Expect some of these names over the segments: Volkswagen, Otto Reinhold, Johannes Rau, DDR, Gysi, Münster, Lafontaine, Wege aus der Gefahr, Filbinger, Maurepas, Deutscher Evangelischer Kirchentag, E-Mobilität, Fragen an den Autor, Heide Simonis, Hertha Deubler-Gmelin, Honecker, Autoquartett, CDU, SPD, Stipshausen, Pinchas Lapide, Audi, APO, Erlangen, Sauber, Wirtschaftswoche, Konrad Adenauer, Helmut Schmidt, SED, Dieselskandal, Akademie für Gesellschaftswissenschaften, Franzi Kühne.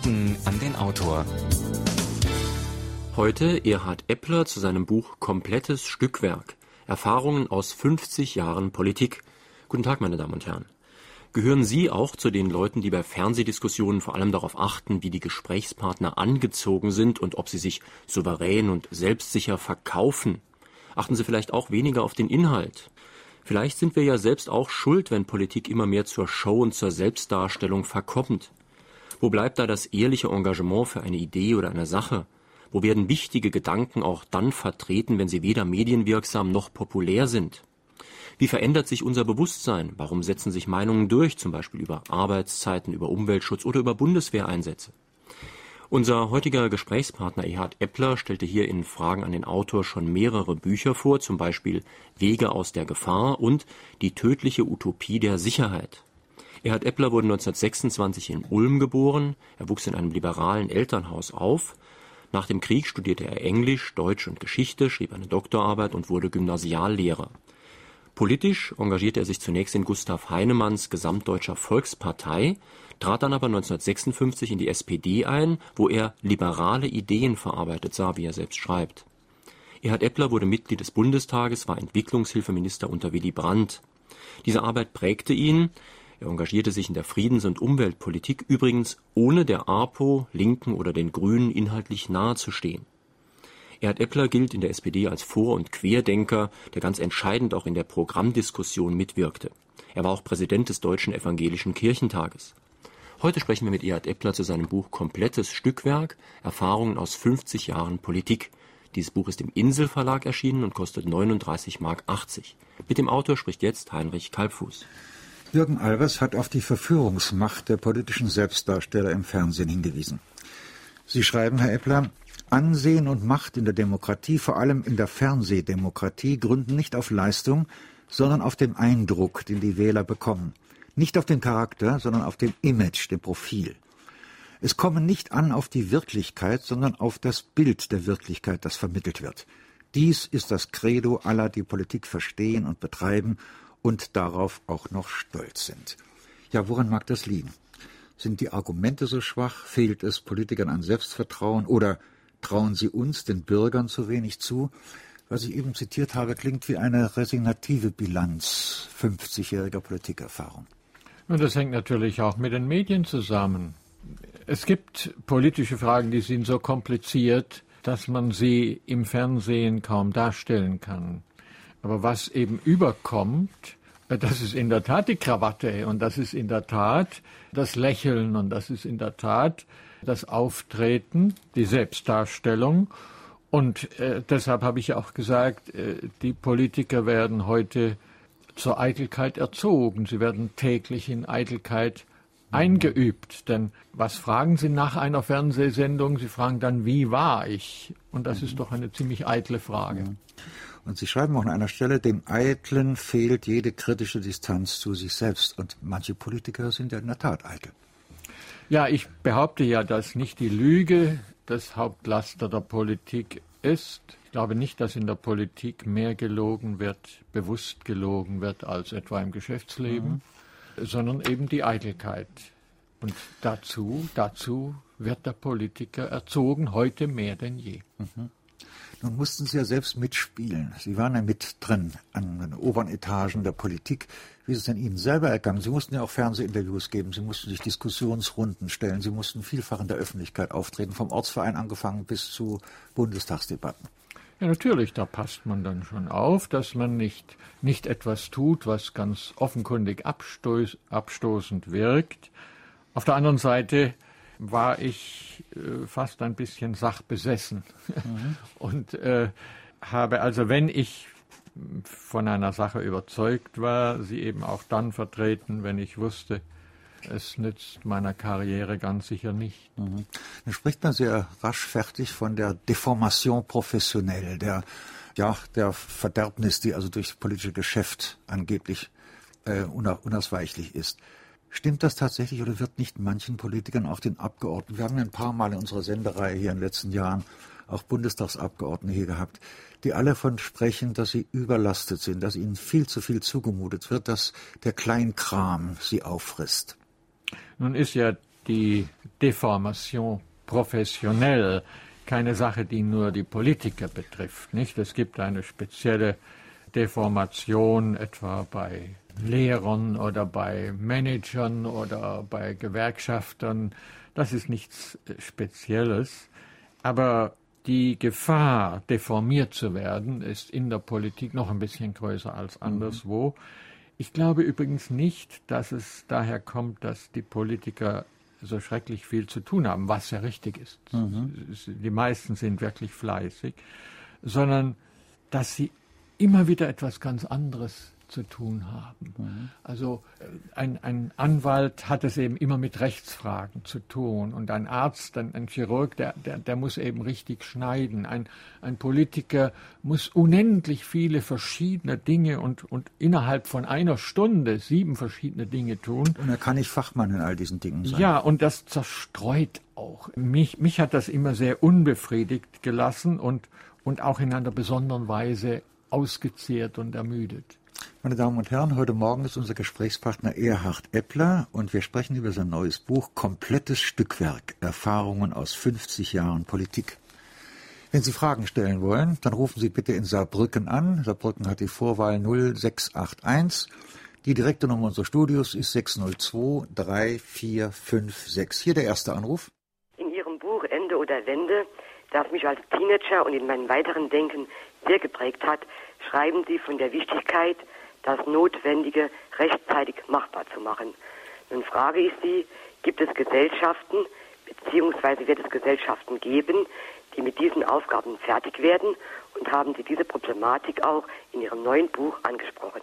Fragen an den Autor. Heute Erhard Eppler zu seinem Buch Komplettes Stückwerk – Erfahrungen aus 50 Jahren Politik. Guten Tag, meine Damen und Herren. Gehören Sie auch zu den Leuten, die bei Fernsehdiskussionen vor allem darauf achten, wie die Gesprächspartner angezogen sind und ob sie sich souverän und selbstsicher verkaufen? Achten Sie vielleicht auch weniger auf den Inhalt? Vielleicht sind wir ja selbst auch schuld, wenn Politik immer mehr zur Show und zur Selbstdarstellung verkommt. Wo bleibt da das ehrliche Engagement für eine Idee oder eine Sache? Wo werden wichtige Gedanken auch dann vertreten, wenn sie weder medienwirksam noch populär sind? Wie verändert sich unser Bewusstsein? Warum setzen sich Meinungen durch, zum Beispiel über Arbeitszeiten, über Umweltschutz oder über Bundeswehreinsätze? Unser heutiger Gesprächspartner Erhard Eppler stellte hier in Fragen an den Autor schon mehrere Bücher vor, zum Beispiel Wege aus der Gefahr und Die tödliche Utopie der Sicherheit. Erhard Eppler wurde 1926 in Ulm geboren. Er wuchs in einem liberalen Elternhaus auf. Nach dem Krieg studierte er Englisch, Deutsch und Geschichte, schrieb eine Doktorarbeit und wurde Gymnasiallehrer. Politisch engagierte er sich zunächst in Gustav Heinemanns Gesamtdeutscher Volkspartei, trat dann aber 1956 in die SPD ein, wo er liberale Ideen verarbeitet sah, wie er selbst schreibt. Erhard Eppler wurde Mitglied des Bundestages, war Entwicklungshilfeminister unter Willy Brandt. Diese Arbeit prägte ihn. Er engagierte sich in der Friedens- und Umweltpolitik, übrigens ohne der APO, Linken oder den Grünen inhaltlich nahezustehen. Erhard Eppler gilt in der SPD als Vor- und Querdenker, der ganz entscheidend auch in der Programmdiskussion mitwirkte. Er war auch Präsident des Deutschen Evangelischen Kirchentages. Heute sprechen wir mit Erhard Eppler zu seinem Buch Komplettes Stückwerk – Erfahrungen aus 50 Jahren Politik. Dieses Buch ist im Inselverlag erschienen und kostet 39,80 Mark. Mit dem Autor spricht jetzt Heinrich Kalbfuß. Jürgen Albers hat auf die Verführungsmacht der politischen Selbstdarsteller im Fernsehen hingewiesen. Sie schreiben, Herr Eppler: Ansehen und Macht in der Demokratie, vor allem in der Fernsehdemokratie, gründen nicht auf Leistung, sondern auf dem Eindruck, den die Wähler bekommen. Nicht auf den Charakter, sondern auf dem Image, dem Profil. Es komme nicht an auf die Wirklichkeit, sondern auf das Bild der Wirklichkeit, das vermittelt wird. Dies ist das Credo aller, die Politik verstehen und betreiben und darauf auch noch stolz sind. Ja, woran mag das liegen? Sind die Argumente so schwach? Fehlt es Politikern an Selbstvertrauen? Oder trauen sie uns, den Bürgern, zu wenig zu? Was ich eben zitiert habe, klingt wie eine resignative Bilanz 50-jähriger Politikerfahrung. Und das hängt natürlich auch mit den Medien zusammen. Es gibt politische Fragen, die sind so kompliziert, dass man sie im Fernsehen kaum darstellen kann. Aber was eben überkommt, das ist in der Tat die Krawatte und das ist in der Tat das Lächeln und das ist in der Tat das Auftreten, die Selbstdarstellung. Und deshalb habe ich auch gesagt, die Politiker werden heute zur Eitelkeit erzogen. Sie werden täglich in Eitelkeit eingeübt. Denn was fragen Sie nach einer Fernsehsendung? Sie fragen dann, wie war ich? Und das ist doch eine ziemlich eitle Frage. Ja. Und Sie schreiben auch an einer Stelle, dem Eitlen fehlt jede kritische Distanz zu sich selbst. Und manche Politiker sind ja in der Tat eitel. Ja, ich behaupte ja, dass nicht die Lüge das Hauptlaster der Politik ist. Ich glaube nicht, dass in der Politik mehr gelogen wird, bewusst gelogen wird, als etwa im Geschäftsleben, sondern eben die Eitelkeit. Und dazu wird der Politiker erzogen, heute mehr denn je. Nun mussten Sie ja selbst mitspielen. Sie waren ja mit drin an den oberen Etagen der Politik. Wie ist es denn Ihnen selber ergangen? Sie mussten ja auch Fernsehinterviews geben, Sie mussten sich Diskussionsrunden stellen, Sie mussten vielfach in der Öffentlichkeit auftreten, vom Ortsverein angefangen bis zu Bundestagsdebatten. Ja, natürlich, da passt man dann schon auf, dass man nicht etwas tut, was ganz offenkundig abstoßend wirkt. Auf der anderen Seite war ich fast ein bisschen sachbesessen und habe also, wenn ich von einer Sache überzeugt war, sie eben auch dann vertreten, wenn ich wusste, es nützt meiner Karriere ganz sicher nicht. Dann spricht man sehr rasch fertig von der Deformation professionelle, der Verderbnis, die also durch das politische Geschäft angeblich unausweichlich ist. Stimmt das tatsächlich oder wird nicht manchen Politikern, auch den Abgeordneten, wir haben ja ein paar Mal in unserer Sendereihe hier in den letzten Jahren auch Bundestagsabgeordnete hier gehabt, die alle von sprechen, dass sie überlastet sind, dass ihnen viel zu viel zugemutet wird, dass der Kleinkram sie auffrisst. Nun ist ja die Deformation professionell, keine Sache, die nur die Politiker betrifft, nicht? Es gibt eine spezielle Deformation etwa bei Lehrern oder bei Managern oder bei Gewerkschaftern. Das ist nichts Spezielles. Aber die Gefahr, deformiert zu werden, ist in der Politik noch ein bisschen größer als anderswo. Ich glaube übrigens nicht, dass es daher kommt, dass die Politiker so schrecklich viel zu tun haben, was ja richtig ist. Die meisten sind wirklich fleißig, sondern dass sie immer wieder etwas ganz anderes zu tun haben. Also ein Anwalt hat es eben immer mit Rechtsfragen zu tun und ein Arzt, ein Chirurg, der muss eben richtig schneiden. Ein Politiker muss unendlich viele verschiedene Dinge und innerhalb von einer Stunde 7 verschiedene Dinge tun. Und er kann nicht Fachmann in all diesen Dingen sein. Ja, und das zerstreut auch. Mich hat das immer sehr unbefriedigt gelassen und auch in einer besonderen Weise ausgezehrt und ermüdet. Meine Damen und Herren, heute Morgen ist unser Gesprächspartner Erhard Eppler und wir sprechen über sein neues Buch Komplettes Stückwerk – Erfahrungen aus 50 Jahren Politik. Wenn Sie Fragen stellen wollen, dann rufen Sie bitte in Saarbrücken an. Saarbrücken hat die Vorwahl 0681. Die direkte Nummer unseres Studios ist 602 3456. Hier der erste Anruf. In Ihrem Buch Ende oder Wende, das mich als Teenager und in meinem weiteren Denken sehr geprägt hat, schreiben Sie von der Wichtigkeit, das Notwendige rechtzeitig machbar zu machen. Nun frage ich Sie, gibt es Gesellschaften, beziehungsweise wird es Gesellschaften geben, die mit diesen Aufgaben fertig werden? Und haben Sie diese Problematik auch in Ihrem neuen Buch angesprochen?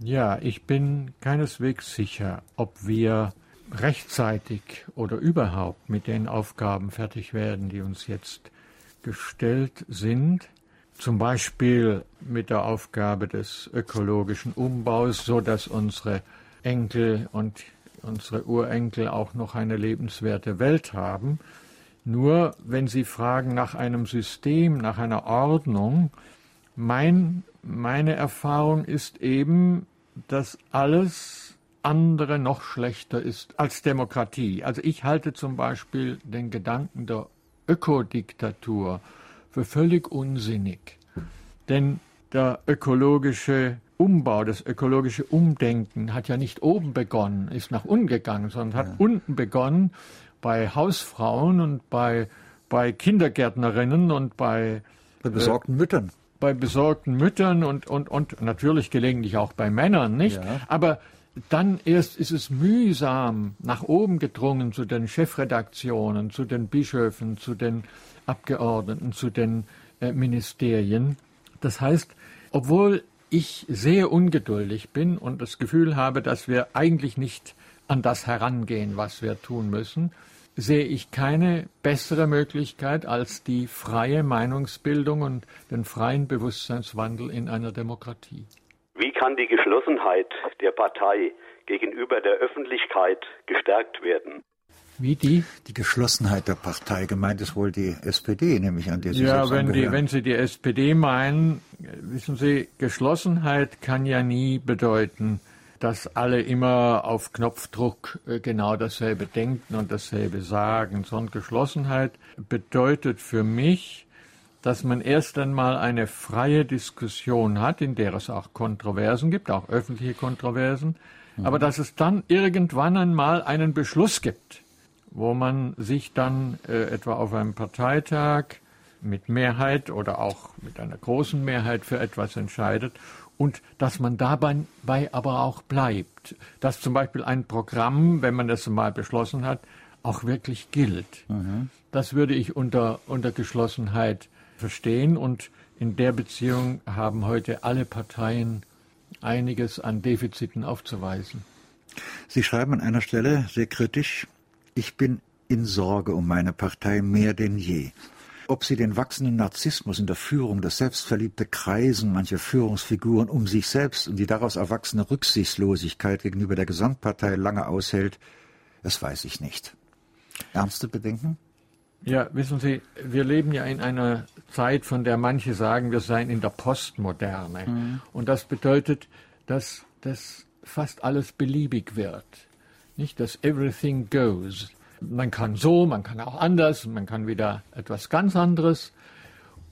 Ja, ich bin keineswegs sicher, ob wir rechtzeitig oder überhaupt mit den Aufgaben fertig werden, die uns jetzt gestellt sind. Zum Beispiel mit der Aufgabe des ökologischen Umbaus, so dass unsere Enkel und unsere Urenkel auch noch eine lebenswerte Welt haben. Nur, wenn Sie fragen nach einem System, nach einer Ordnung, meine Erfahrung ist eben, dass alles andere noch schlechter ist als Demokratie. Also ich halte zum Beispiel den Gedanken der Ökodiktatur für völlig unsinnig. Denn der ökologische Umbau, das ökologische Umdenken hat ja nicht oben begonnen, ist nach unten gegangen, sondern hat unten begonnen bei Hausfrauen und bei Kindergärtnerinnen und bei besorgten Müttern. Bei besorgten Müttern und natürlich gelegentlich auch bei Männern, nicht? Ja. Aber dann erst ist es mühsam nach oben gedrungen zu den Chefredaktionen, zu den Bischöfen, zu den Abgeordneten, zu den Ministerien. Das heißt, obwohl ich sehr ungeduldig bin und das Gefühl habe, dass wir eigentlich nicht an das herangehen, was wir tun müssen, sehe ich keine bessere Möglichkeit als die freie Meinungsbildung und den freien Bewusstseinswandel in einer Demokratie. Wie kann die Geschlossenheit der Partei gegenüber der Öffentlichkeit gestärkt werden? Wie die? Die Geschlossenheit der Partei, gemeint ist wohl die SPD, nämlich an der Sie selbst angehören. Ja, wenn Sie die SPD meinen, wissen Sie, Geschlossenheit kann ja nie bedeuten, dass alle immer auf Knopfdruck genau dasselbe denken und dasselbe sagen. Sondern Geschlossenheit bedeutet für mich, dass man erst einmal eine freie Diskussion hat, in der es auch Kontroversen gibt, auch öffentliche Kontroversen, aber dass es dann irgendwann einmal einen Beschluss gibt, wo man sich dann etwa auf einem Parteitag mit Mehrheit oder auch mit einer großen Mehrheit für etwas entscheidet und dass man dabei aber auch bleibt. Dass zum Beispiel ein Programm, wenn man das mal beschlossen hat, auch wirklich gilt. Das würde ich unter Geschlossenheit verstehen und in der Beziehung haben heute alle Parteien einiges an Defiziten aufzuweisen. Sie schreiben an einer Stelle sehr kritisch: Ich bin in Sorge um meine Partei mehr denn je. Ob sie den wachsenden Narzissmus in der Führung, das selbstverliebte Kreisen mancher Führungsfiguren um sich selbst und die daraus erwachsene Rücksichtslosigkeit gegenüber der Gesamtpartei lange aushält, das weiß ich nicht. Ernste Bedenken? Ja, wissen Sie, wir leben ja in einer Zeit, von der manche sagen, wir seien in der Postmoderne. Und das bedeutet, dass fast alles beliebig wird. Nicht, dass everything goes. Man kann so, man kann auch anders, man kann wieder etwas ganz anderes.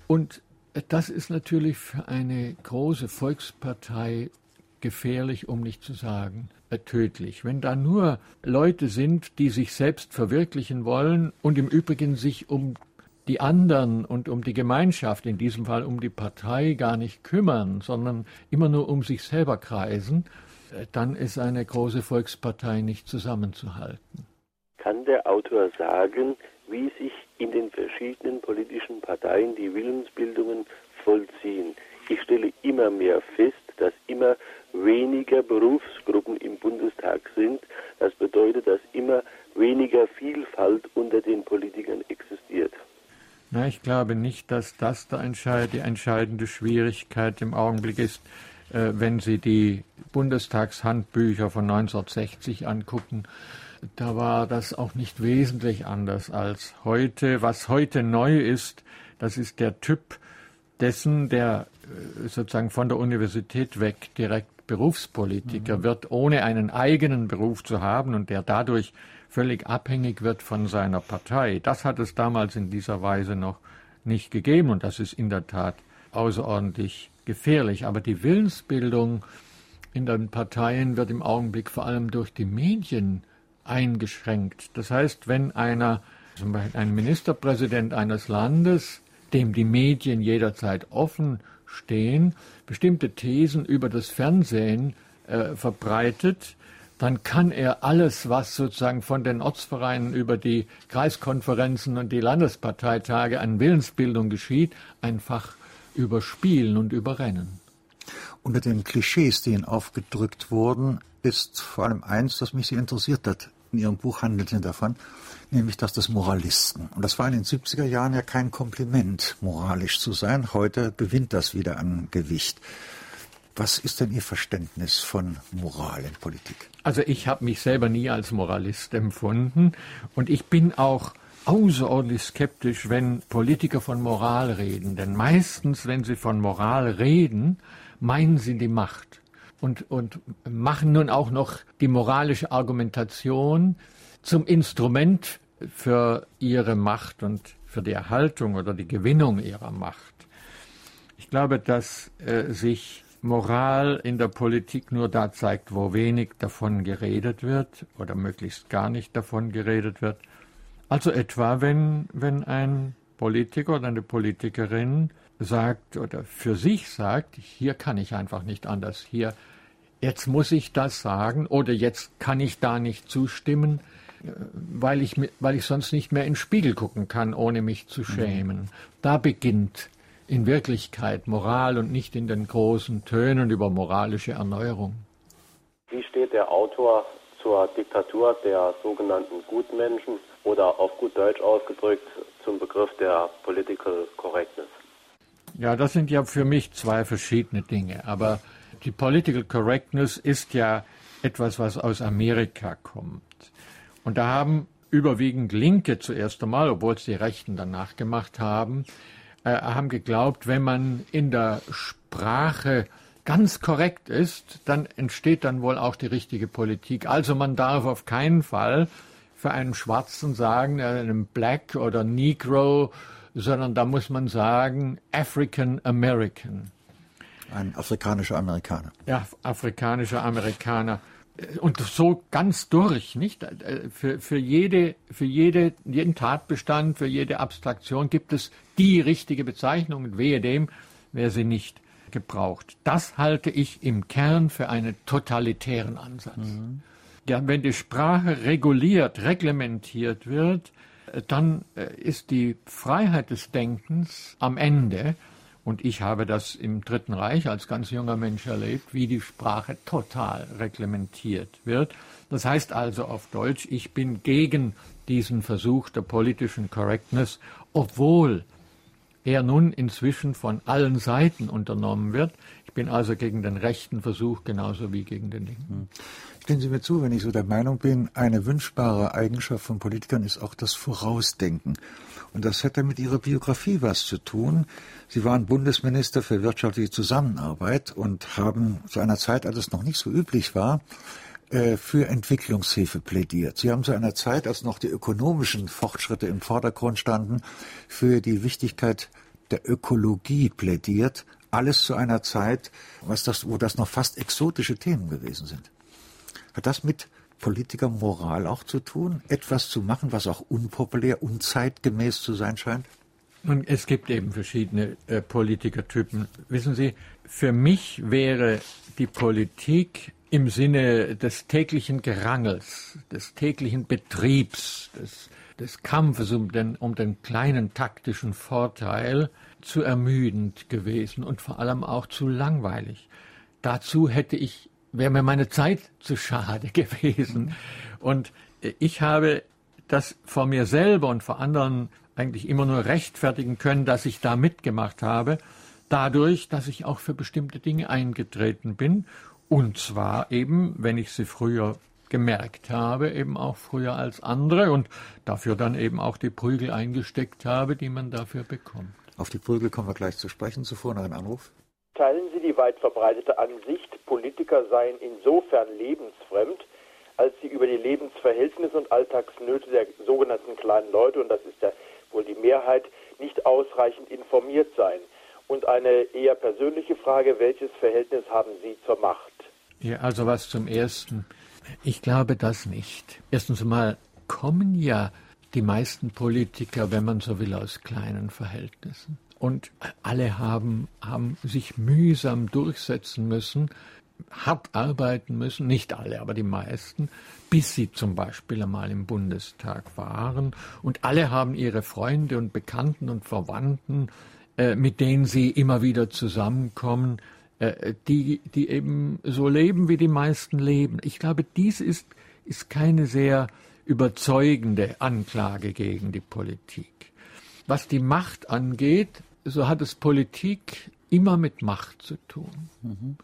Und das ist natürlich für eine große Volkspartei gefährlich, um nicht zu sagen tödlich. Wenn da nur Leute sind, die sich selbst verwirklichen wollen und im Übrigen sich um die anderen und um die Gemeinschaft, in diesem Fall um die Partei, gar nicht kümmern, sondern immer nur um sich selber kreisen, dann ist eine große Volkspartei nicht zusammenzuhalten. Kann der Autor sagen, wie sich in den verschiedenen politischen Parteien die Willensbildungen vollziehen? Ich stelle immer mehr fest, dass immer weniger Berufsgruppen im Bundestag sind. Das bedeutet, dass immer weniger Vielfalt unter den Politikern existiert. Na, ich glaube nicht, dass das die entscheidende Schwierigkeit im Augenblick ist. Wenn Sie die Bundestagshandbücher von 1960 angucken, da war das auch nicht wesentlich anders als heute. Was heute neu ist, das ist der Typ dessen, der sozusagen von der Universität weg direkt Berufspolitiker wird, ohne einen eigenen Beruf zu haben und der dadurch völlig abhängig wird von seiner Partei. Das hat es damals in dieser Weise noch nicht gegeben und das ist in der Tat außerordentlich gefährlich. Aber die Willensbildung in den Parteien wird im Augenblick vor allem durch die Medien eingeschränkt. Das heißt, wenn einer, zum Beispiel ein Ministerpräsident eines Landes, dem die Medien jederzeit offen stehen, bestimmte Thesen über das Fernsehen verbreitet, dann kann er alles, was sozusagen von den Ortsvereinen über die Kreiskonferenzen und die Landesparteitage an Willensbildung geschieht, einfach überspielen und überrennen. Unter den Klischees, die Ihnen aufgedrückt wurden, ist vor allem eins, das mich sehr interessiert hat. In Ihrem Buch handelt es davon, nämlich das des Moralisten. Und das war in den 70er Jahren ja kein Kompliment, moralisch zu sein. Heute gewinnt das wieder an Gewicht. Was ist denn Ihr Verständnis von Moral in Politik? Also ich habe mich selber nie als Moralist empfunden und ich bin auch außerordentlich skeptisch, wenn Politiker von Moral reden. Denn meistens, wenn sie von Moral reden, meinen sie die Macht und machen nun auch noch die moralische Argumentation zum Instrument für ihre Macht und für die Erhaltung oder die Gewinnung ihrer Macht. Ich glaube, dass sich Moral in der Politik nur da zeigt, wo wenig davon geredet wird oder möglichst gar nicht davon geredet wird. Also etwa, wenn ein Politiker oder eine Politikerin sagt oder für sich sagt, hier kann ich einfach nicht anders, hier, jetzt muss ich das sagen oder jetzt kann ich da nicht zustimmen, weil ich sonst nicht mehr in den Spiegel gucken kann, ohne mich zu schämen. Da beginnt in Wirklichkeit Moral und nicht in den großen Tönen über moralische Erneuerung. Wie steht der Autor zur Diktatur der sogenannten Gutmenschen oder auf gut Deutsch ausgedrückt zum Begriff der Political Correctness? Ja, das sind ja für mich zwei verschiedene Dinge. Aber die Political Correctness ist ja etwas, was aus Amerika kommt. Und da haben überwiegend Linke zuerst einmal, obwohl es die Rechten danach gemacht haben, haben geglaubt, wenn man in der Sprache ganz korrekt ist, dann entsteht dann wohl auch die richtige Politik. Also man darf auf keinen Fall für einen Schwarzen sagen, einem Black oder Negro, sondern da muss man sagen African American. Ein afrikanischer Amerikaner. Ja, afrikanischer Amerikaner. Und so ganz durch, nicht? Für jeden Tatbestand, für jede Abstraktion gibt es die richtige Bezeichnung und wehe dem, wer sie nicht gebraucht. Das halte ich im Kern für einen totalitären Ansatz. Mhm. Ja, wenn die Sprache reguliert, reglementiert wird, dann ist die Freiheit des Denkens am Ende. Und ich habe das im Dritten Reich als ganz junger Mensch erlebt, wie die Sprache total reglementiert wird. Das heißt also auf Deutsch, ich bin gegen diesen Versuch der politischen Correctness, obwohl er nun inzwischen von allen Seiten unternommen wird. Ich bin also gegen den rechten Versuch genauso wie gegen den linken. Stimmen Sie mir zu, wenn ich so der Meinung bin, eine wünschbare Eigenschaft von Politikern ist auch das Vorausdenken. Und das hätte mit Ihrer Biografie was zu tun. Sie waren Bundesminister für wirtschaftliche Zusammenarbeit und haben zu einer Zeit, als es noch nicht so üblich war, für Entwicklungshilfe plädiert. Sie haben zu einer Zeit, als noch die ökonomischen Fortschritte im Vordergrund standen, für die Wichtigkeit der Ökologie plädiert. Alles zu einer Zeit, wo das noch fast exotische Themen gewesen sind. Hat das mit Politikermoral auch zu tun? Etwas zu machen, was auch unpopulär, unzeitgemäß zu sein scheint? Nun, es gibt eben verschiedene Politikertypen. Wissen Sie, für mich wäre die Politik im Sinne des täglichen Gerangels, des täglichen Betriebs, des Kampfes um den kleinen taktischen Vorteil zu ermüdend gewesen und vor allem auch zu langweilig. Dazu wäre mir meine Zeit zu schade gewesen. Und ich habe das vor mir selber und vor anderen eigentlich immer nur rechtfertigen können, dass ich da mitgemacht habe, dadurch, dass ich auch für bestimmte Dinge eingetreten bin. Und zwar eben, wenn ich sie früher gemerkt habe, eben auch früher als andere und dafür dann eben auch die Prügel eingesteckt habe, die man dafür bekommt. Auf die Prügel kommen wir gleich zu sprechen, zuvor noch ein Anruf. Teilen Sie die weit verbreitete Ansicht, Politiker seien insofern lebensfremd, als sie über die Lebensverhältnisse und Alltagsnöte der sogenannten kleinen Leute, und das ist ja wohl die Mehrheit, nicht ausreichend informiert seien. Und eine eher persönliche Frage, welches Verhältnis haben Sie zur Macht? Ja, also was zum Ersten. Ich glaube das nicht. Erstens mal kommen ja die meisten Politiker, wenn man so will, aus kleinen Verhältnissen. Und alle haben sich mühsam durchsetzen müssen, hart arbeiten müssen, nicht alle, aber die meisten, bis sie zum Beispiel einmal im Bundestag waren. Und alle haben ihre Freunde und Bekannten und Verwandten, mit denen sie immer wieder zusammenkommen, die eben so leben, wie die meisten leben. Ich glaube, dies ist keine sehr überzeugende Anklage gegen die Politik. Was die Macht angeht, so hat es Politik immer mit Macht zu tun. Mhm.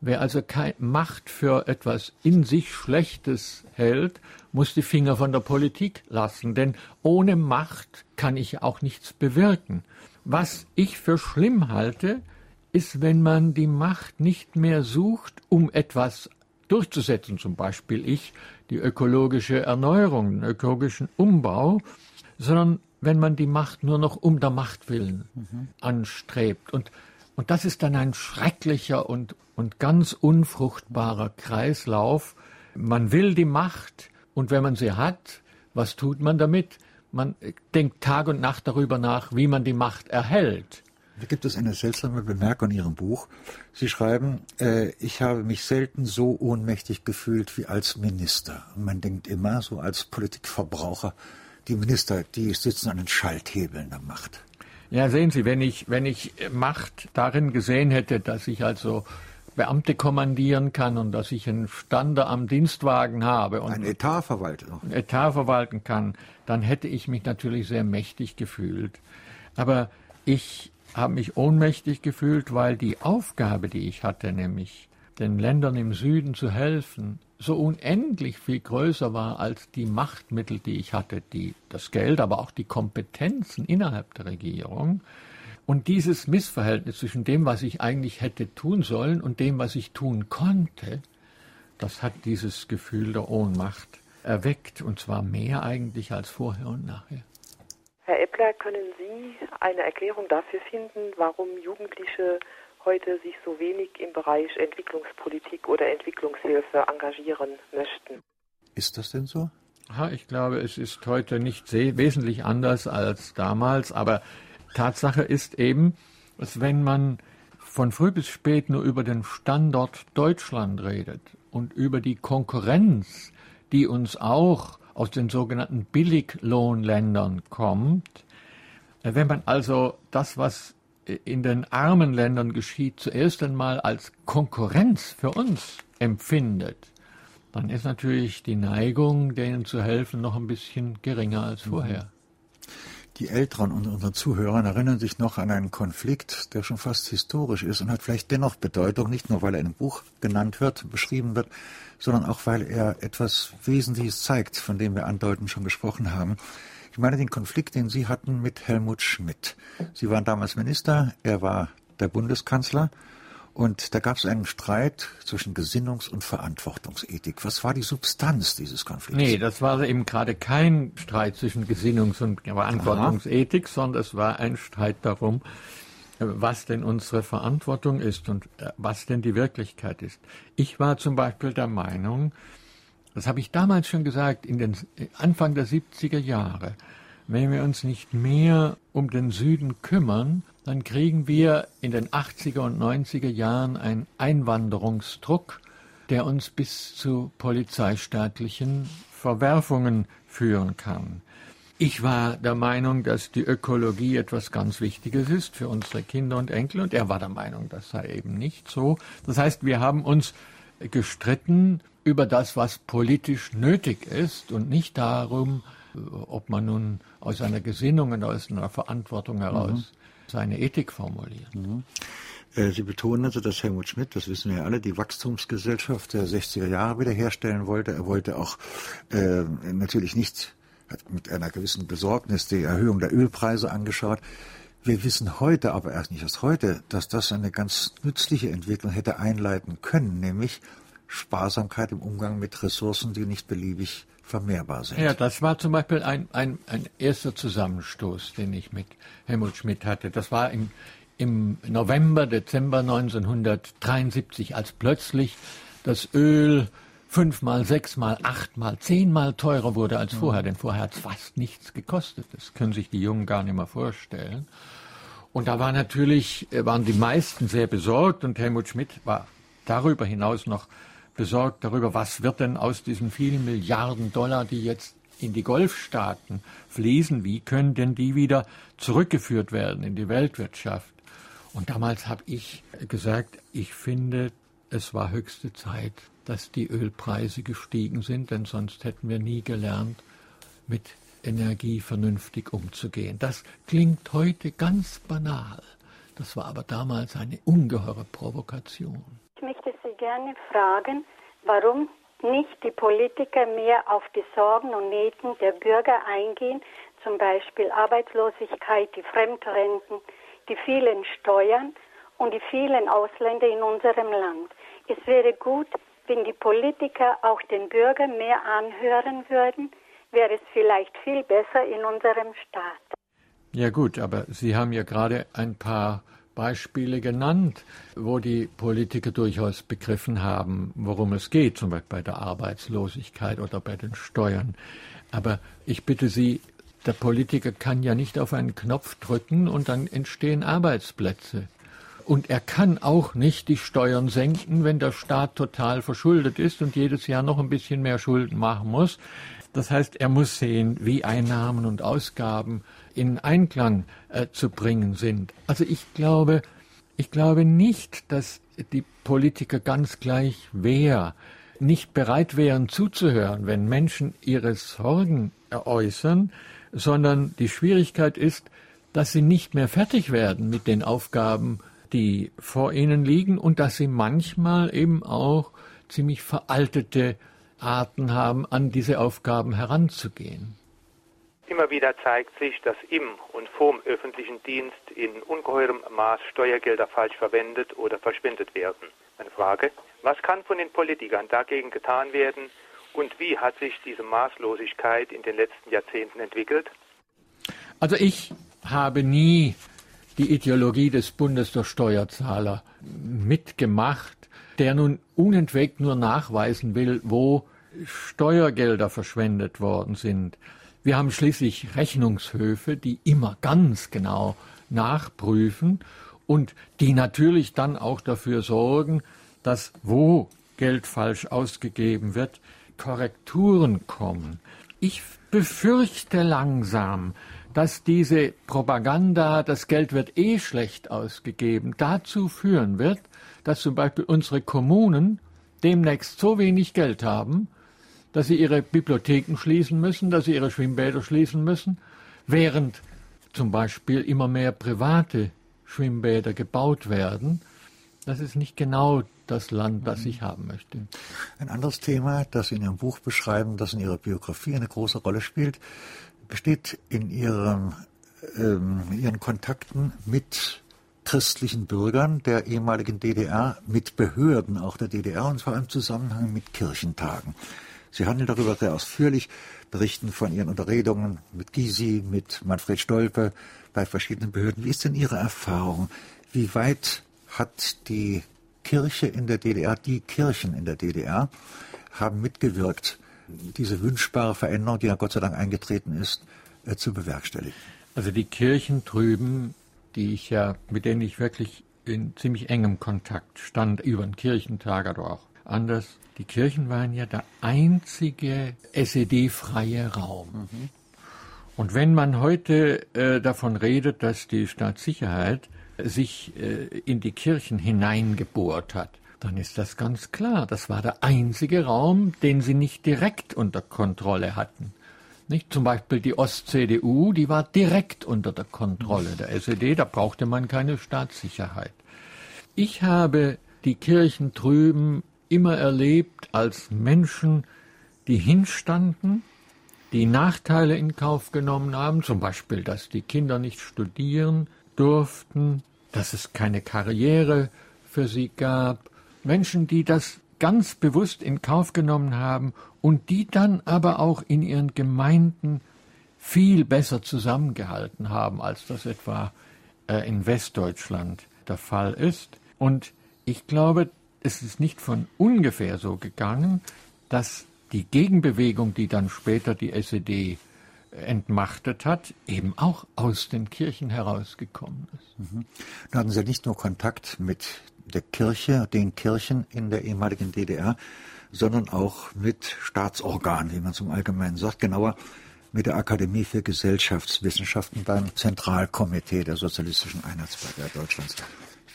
Wer also keine Macht für etwas in sich Schlechtes hält, muss die Finger von der Politik lassen, denn ohne Macht kann ich auch nichts bewirken. Was ich für schlimm halte, ist, wenn man die Macht nicht mehr sucht, um etwas durchzusetzen, zum Beispiel die ökologische Erneuerung, den ökologischen Umbau, sondern wenn man die Macht nur noch um der Macht willen anstrebt. Und das ist dann ein schrecklicher und ganz unfruchtbarer Kreislauf. Man will die Macht und wenn man sie hat, was tut man damit? Man denkt Tag und Nacht darüber nach, wie man die Macht erhält. Da gibt es eine seltsame Bemerkung in Ihrem Buch. Sie schreiben, ich habe mich selten so ohnmächtig gefühlt wie als Minister. Und man denkt immer, so als Politikverbraucher, die Minister, die sitzen an den Schalthebeln der Macht. Ja, sehen Sie, wenn ich Macht darin gesehen hätte, dass ich also Beamte kommandieren kann und dass ich einen Stander am Dienstwagen habe und ein Etat verwalte. Ein Etat verwalten kann, dann hätte ich mich natürlich sehr mächtig gefühlt. Aber ich habe mich ohnmächtig gefühlt, weil die Aufgabe, die ich hatte, nämlich den Ländern im Süden zu helfen, so unendlich viel größer war als die Machtmittel, die ich hatte, das Geld, aber auch die Kompetenzen innerhalb der Regierung. Und dieses Missverhältnis zwischen dem, was ich eigentlich hätte tun sollen und dem, was ich tun konnte, das hat dieses Gefühl der Ohnmacht erweckt, und zwar mehr eigentlich als vorher und nachher. Herr Eppler, können Sie eine Erklärung dafür finden, warum Jugendliche heute sich so wenig im Bereich Entwicklungspolitik oder Entwicklungshilfe engagieren möchten? Ist das denn so? Ich glaube, es ist heute nicht wesentlich anders als damals, aber Tatsache ist eben, dass wenn man von früh bis spät nur über den Standort Deutschland redet und über die Konkurrenz, die uns auch aus den sogenannten Billiglohnländern kommt, wenn man also das, was in den armen Ländern geschieht, zuerst einmal als Konkurrenz für uns empfindet, dann ist natürlich die Neigung, denen zu helfen, noch ein bisschen geringer als vorher. Die Älteren unter unseren Zuhörern erinnern sich noch an einen Konflikt, der schon fast historisch ist und hat vielleicht dennoch Bedeutung, nicht nur weil er in einem Buch genannt wird, beschrieben wird, sondern auch weil er etwas Wesentliches zeigt, von dem wir andeutend schon gesprochen haben. Ich meine den Konflikt, den Sie hatten mit Helmut Schmidt. Sie waren damals Minister, er war der Bundeskanzler Und da gab es einen Streit zwischen Gesinnungs- und Verantwortungsethik. Was war die Substanz dieses Konflikts? Nee, das war eben gerade kein Streit zwischen Gesinnungs- und Verantwortungsethik, sondern es war ein Streit darum, was denn unsere Verantwortung ist und was denn die Wirklichkeit ist. Ich war zum Beispiel der Meinung, das habe ich damals schon gesagt, in den Anfang der 70er Jahre, wenn wir uns nicht mehr um den Süden kümmern, dann kriegen wir in den 80er und 90er Jahren einen Einwanderungsdruck, der uns bis zu polizeistaatlichen Verwerfungen führen kann. Ich war der Meinung, dass die Ökologie etwas ganz Wichtiges ist für unsere Kinder und Enkel, und er war der Meinung, das sei eben nicht so. Das heißt, wir haben uns gestritten über das, was politisch nötig ist, und nicht darum, ob man nun aus einer Gesinnung und aus einer Verantwortung heraus seine Ethik formuliert. Mhm. Sie betonen also, dass Helmut Schmidt, das wissen wir ja alle, die Wachstumsgesellschaft der 60er Jahre wiederherstellen wollte. Er wollte auch natürlich nicht, hat mit einer gewissen Besorgnis die Erhöhung der Ölpreise angeschaut. Wir wissen heute, aber erst nicht erst heute, dass das eine ganz nützliche Entwicklung hätte einleiten können, nämlich Sparsamkeit im Umgang mit Ressourcen, die nicht beliebig vermehrbar sind. Ja, das war zum Beispiel ein erster Zusammenstoß, den ich mit Helmut Schmidt hatte. Das war im November, Dezember 1973, als plötzlich das Öl 5-mal, 6-mal, 8-mal, 10-mal teurer wurde als vorher. Denn vorher hat es fast nichts gekostet. Das können sich die Jungen gar nicht mehr vorstellen. Und da waren die meisten sehr besorgt, und Helmut Schmidt war darüber hinaus noch besorgt darüber, was wird denn aus diesen vielen Milliarden Dollar, die jetzt in die Golfstaaten fließen, wie können denn die wieder zurückgeführt werden in die Weltwirtschaft? Und damals habe ich gesagt, ich finde, es war höchste Zeit, dass die Ölpreise gestiegen sind, denn sonst hätten wir nie gelernt, mit Energie vernünftig umzugehen. Das klingt heute ganz banal. Das war aber damals eine ungeheure Provokation. Ich möchte Sie gerne fragen, warum nicht die Politiker mehr auf die Sorgen und Nöten der Bürger eingehen, zum Beispiel Arbeitslosigkeit, die Fremdrenten, die vielen Steuern und die vielen Ausländer in unserem Land. Es wäre gut, wenn die Politiker auch den Bürger mehr anhören würden, wäre es vielleicht viel besser in unserem Staat. Ja gut, aber Sie haben ja gerade ein paar Beispiele genannt, wo die Politiker durchaus begriffen haben, worum es geht, zum Beispiel bei der Arbeitslosigkeit oder bei den Steuern. Aber ich bitte Sie, der Politiker kann ja nicht auf einen Knopf drücken und dann entstehen Arbeitsplätze. Und er kann auch nicht die Steuern senken, wenn der Staat total verschuldet ist und jedes Jahr noch ein bisschen mehr Schulden machen muss. Das heißt, er muss sehen, wie Einnahmen und Ausgaben in Einklang zu bringen sind. Also ich glaube nicht, dass die Politiker, ganz gleich wer, nicht bereit wären zuzuhören, wenn Menschen ihre Sorgen äußern, sondern die Schwierigkeit ist, dass sie nicht mehr fertig werden mit den Aufgaben, die vor ihnen liegen, und dass sie manchmal eben auch ziemlich veraltete Arten haben, an diese Aufgaben heranzugehen. Immer wieder zeigt sich, dass im und vom öffentlichen Dienst in ungeheurem Maß Steuergelder falsch verwendet oder verschwendet werden. Meine Frage: Was kann von den Politikern dagegen getan werden, und wie hat sich diese Maßlosigkeit in den letzten Jahrzehnten entwickelt? Also ich habe nie die Ideologie des Bundes der Steuerzahler mitgemacht, der nun unentwegt nur nachweisen will, wo Steuergelder verschwendet worden sind. Wir haben schließlich Rechnungshöfe, die immer ganz genau nachprüfen und die natürlich dann auch dafür sorgen, dass, wo Geld falsch ausgegeben wird, Korrekturen kommen. Ich befürchte langsam, dass diese Propaganda, das Geld wird eh schlecht ausgegeben, dazu führen wird, dass zum Beispiel unsere Kommunen demnächst so wenig Geld haben, dass sie ihre Bibliotheken schließen müssen, dass sie ihre Schwimmbäder schließen müssen, während zum Beispiel immer mehr private Schwimmbäder gebaut werden. Das ist nicht genau das Land, das ich haben möchte. Ein anderes Thema, das Sie in Ihrem Buch beschreiben, das in Ihrer Biografie eine große Rolle spielt, besteht in Ihren Kontakten mit christlichen Bürgern der ehemaligen DDR, mit Behörden auch der DDR und vor allem im Zusammenhang mit Kirchentagen. Sie handeln darüber sehr ausführlich, berichten von Ihren Unterredungen mit Gysi, mit Manfred Stolpe, bei verschiedenen Behörden. Wie ist denn Ihre Erfahrung? Wie weit hat die Kirche in der DDR, die Kirchen in der DDR, haben mitgewirkt, diese wünschbare Veränderung, die ja Gott sei Dank eingetreten ist, zu bewerkstelligen? Also die Kirchen drüben, mit denen ich wirklich in ziemlich engem Kontakt stand, über den Kirchentag oder auch anders. Die Kirchen waren ja der einzige SED-freie Raum. Mhm. Und wenn man heute davon redet, dass die Staatssicherheit sich in die Kirchen hineingebohrt hat, dann ist das ganz klar. Das war der einzige Raum, den sie nicht direkt unter Kontrolle hatten. Nicht? Zum Beispiel die Ost-CDU, die war direkt unter der Kontrolle der SED, da brauchte man keine Staatssicherheit. Ich habe die Kirchen drüben immer erlebt als Menschen, die hinstanden, die Nachteile in Kauf genommen haben, zum Beispiel, dass die Kinder nicht studieren durften, dass es keine Karriere für sie gab. Menschen, die das ganz bewusst in Kauf genommen haben und die dann aber auch in ihren Gemeinden viel besser zusammengehalten haben, als das etwa in Westdeutschland der Fall ist. Und ich glaube, es ist nicht von ungefähr so gegangen, dass die Gegenbewegung, die dann später die SED entmachtet hat, eben auch aus den Kirchen herausgekommen ist. Mhm. Da hatten Sie nicht nur Kontakt mit der Kirche, den Kirchen in der ehemaligen DDR, sondern auch mit Staatsorganen, wie man zum Allgemeinen sagt, genauer mit der Akademie für Gesellschaftswissenschaften beim Zentralkomitee der Sozialistischen Einheitspartei Deutschlands.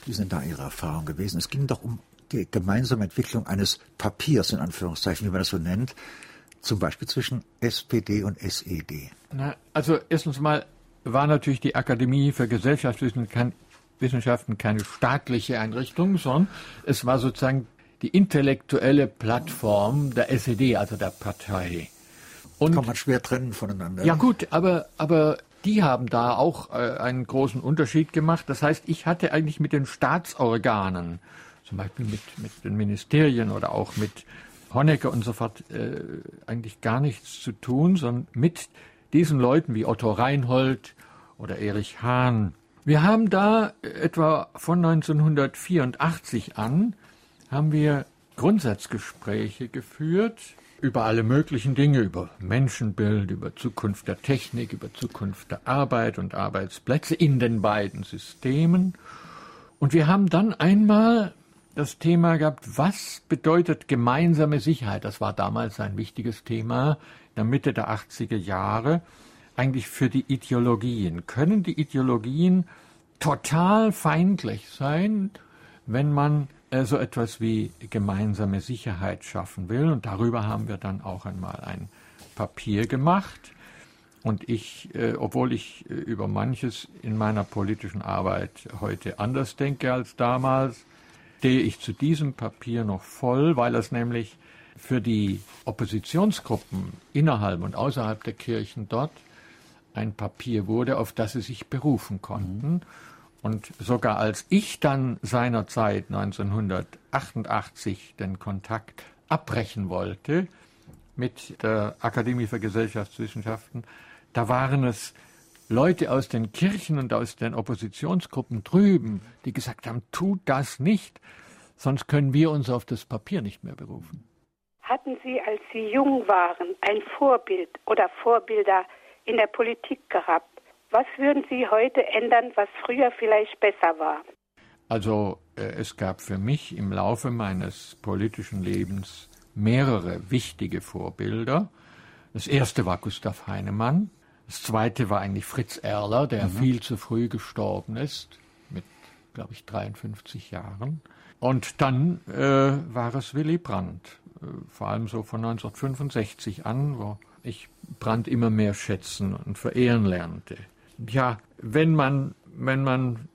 Wie sind da Ihre Erfahrungen gewesen? Es ging doch um die gemeinsame Entwicklung eines Papiers, in Anführungszeichen, wie man das so nennt, zum Beispiel zwischen SPD und SED. Na, also erstens mal war natürlich die Akademie für Gesellschaftswissenschaften keine staatliche Einrichtung, sondern es war sozusagen die intellektuelle Plattform der SED, also der Partei. Und kann man schwer trennen voneinander. Ja gut, aber die haben da auch einen großen Unterschied gemacht. Das heißt, ich hatte eigentlich mit den Staatsorganen, zum Beispiel mit den Ministerien oder auch mit Honecker und so fort, eigentlich gar nichts zu tun, sondern mit diesen Leuten wie Otto Reinhold oder Erich Hahn. Wir haben da etwa von 1984 an, haben wir Grundsatzgespräche geführt über alle möglichen Dinge, über Menschenbild, über Zukunft der Technik, über Zukunft der Arbeit und Arbeitsplätze in den beiden Systemen. Und wir haben dann einmal das Thema gehabt, was bedeutet gemeinsame Sicherheit? Das war damals ein wichtiges Thema in der Mitte der 80er Jahre, eigentlich für die Ideologien. Können die Ideologien total feindlich sein, wenn man so etwas wie gemeinsame Sicherheit schaffen will? Und darüber haben wir dann auch einmal ein Papier gemacht. Und ich, obwohl ich über manches in meiner politischen Arbeit heute anders denke als damals, stehe ich zu diesem Papier noch voll, weil es nämlich für die Oppositionsgruppen innerhalb und außerhalb der Kirchen dort ein Papier wurde, auf das sie sich berufen konnten. Mhm. Und sogar als ich dann seinerzeit 1988 den Kontakt abbrechen wollte mit der Akademie für Gesellschaftswissenschaften, da waren es Leute aus den Kirchen und aus den Oppositionsgruppen drüben, die gesagt haben, tut das nicht, sonst können wir uns auf das Papier nicht mehr berufen. Hatten Sie, als Sie jung waren, ein Vorbild oder Vorbilder in der Politik gehabt? Was würden Sie heute ändern, was früher vielleicht besser war? Also es gab für mich im Laufe meines politischen Lebens mehrere wichtige Vorbilder. Das erste war Gustav Heinemann. Das zweite war eigentlich Fritz Erler, der viel zu früh gestorben ist, mit, glaube ich, 53 Jahren. Und dann war es Willy Brandt, vor allem so von 1965 an, wo ich Brandt immer mehr schätzen und verehren lernte. Ja, wenn man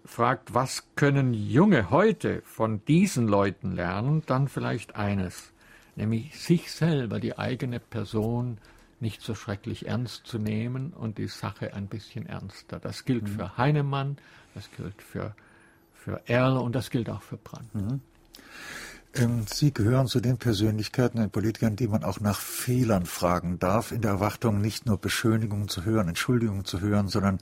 fragt, was können Junge heute von diesen Leuten lernen, dann vielleicht eines, nämlich sich selber, die eigene Person, nicht so schrecklich ernst zu nehmen und die Sache ein bisschen ernster. Das gilt für Heinemann, das gilt für für Erler und das gilt auch für Brandt. Mhm. Sie gehören zu den Persönlichkeiten und Politikern, die man auch nach Fehlern fragen darf, in der Erwartung nicht nur Beschönigungen zu hören, Entschuldigungen zu hören, sondern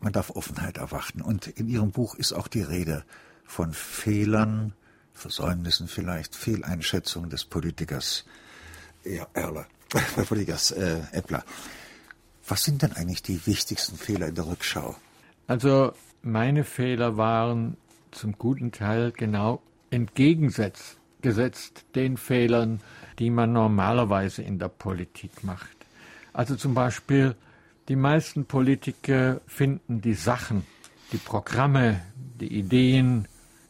man darf Offenheit erwarten. Und in Ihrem Buch ist auch die Rede von Fehlern, Versäumnissen vielleicht, Fehleinschätzung des Politikers Erler, des Politikers Eppler. Was sind denn eigentlich die wichtigsten Fehler in der Rückschau? Also meine Fehler waren zum guten Teil genau entgegengesetzt den Fehlern, die man normalerweise in der Politik macht. Also zum Beispiel, die meisten Politiker finden die Sachen, die Programme, die Ideen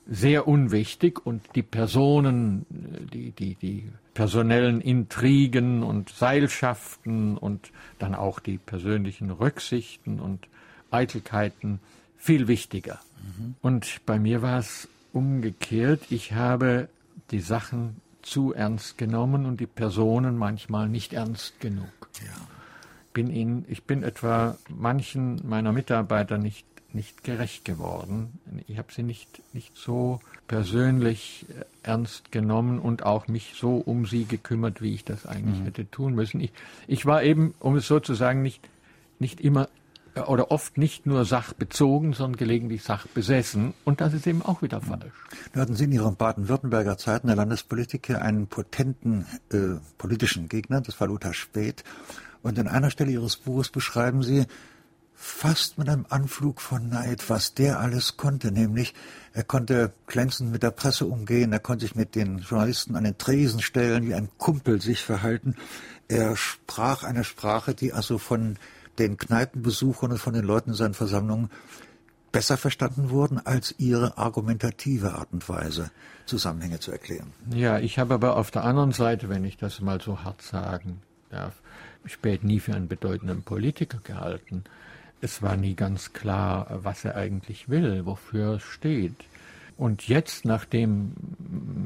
sehr unwichtig und die Personen, die personellen Intrigen und Seilschaften und dann auch die persönlichen Rücksichten und Eitelkeiten viel wichtiger. Mhm. Und bei mir war es umgekehrt, ich habe die Sachen zu ernst genommen und die Personen manchmal nicht ernst genug. Ja. Ich bin etwa manchen meiner Mitarbeiter nicht gerecht geworden. Ich habe sie nicht so persönlich ernst genommen und auch mich so um sie gekümmert, wie ich das eigentlich hätte tun müssen. Ich war eben, um es so zu sagen, nicht immer oder oft nicht nur sachbezogen, sondern gelegentlich sachbesessen. Und das ist eben auch wieder falsch. Da hatten Sie in Ihren baden-württemberger Zeiten der Landespolitiker einen potenten politischen Gegner, das war Lothar Späth. Und an einer Stelle Ihres Buches beschreiben Sie fast mit einem Anflug von Neid, was der alles konnte. Nämlich, er konnte glänzend mit der Presse umgehen, er konnte sich mit den Journalisten an den Tresen stellen, wie ein Kumpel sich verhalten. Er sprach eine Sprache, die also von den Kneipenbesuchern und von den Leuten in seinen Versammlungen besser verstanden wurden, als ihre argumentative Art und Weise, Zusammenhänge zu erklären. Ja, ich habe aber auf der anderen Seite, wenn ich das mal so hart sagen darf, Späth nie für einen bedeutenden Politiker gehalten. Es war nie ganz klar, was er eigentlich will, wofür er steht. Und jetzt, nachdem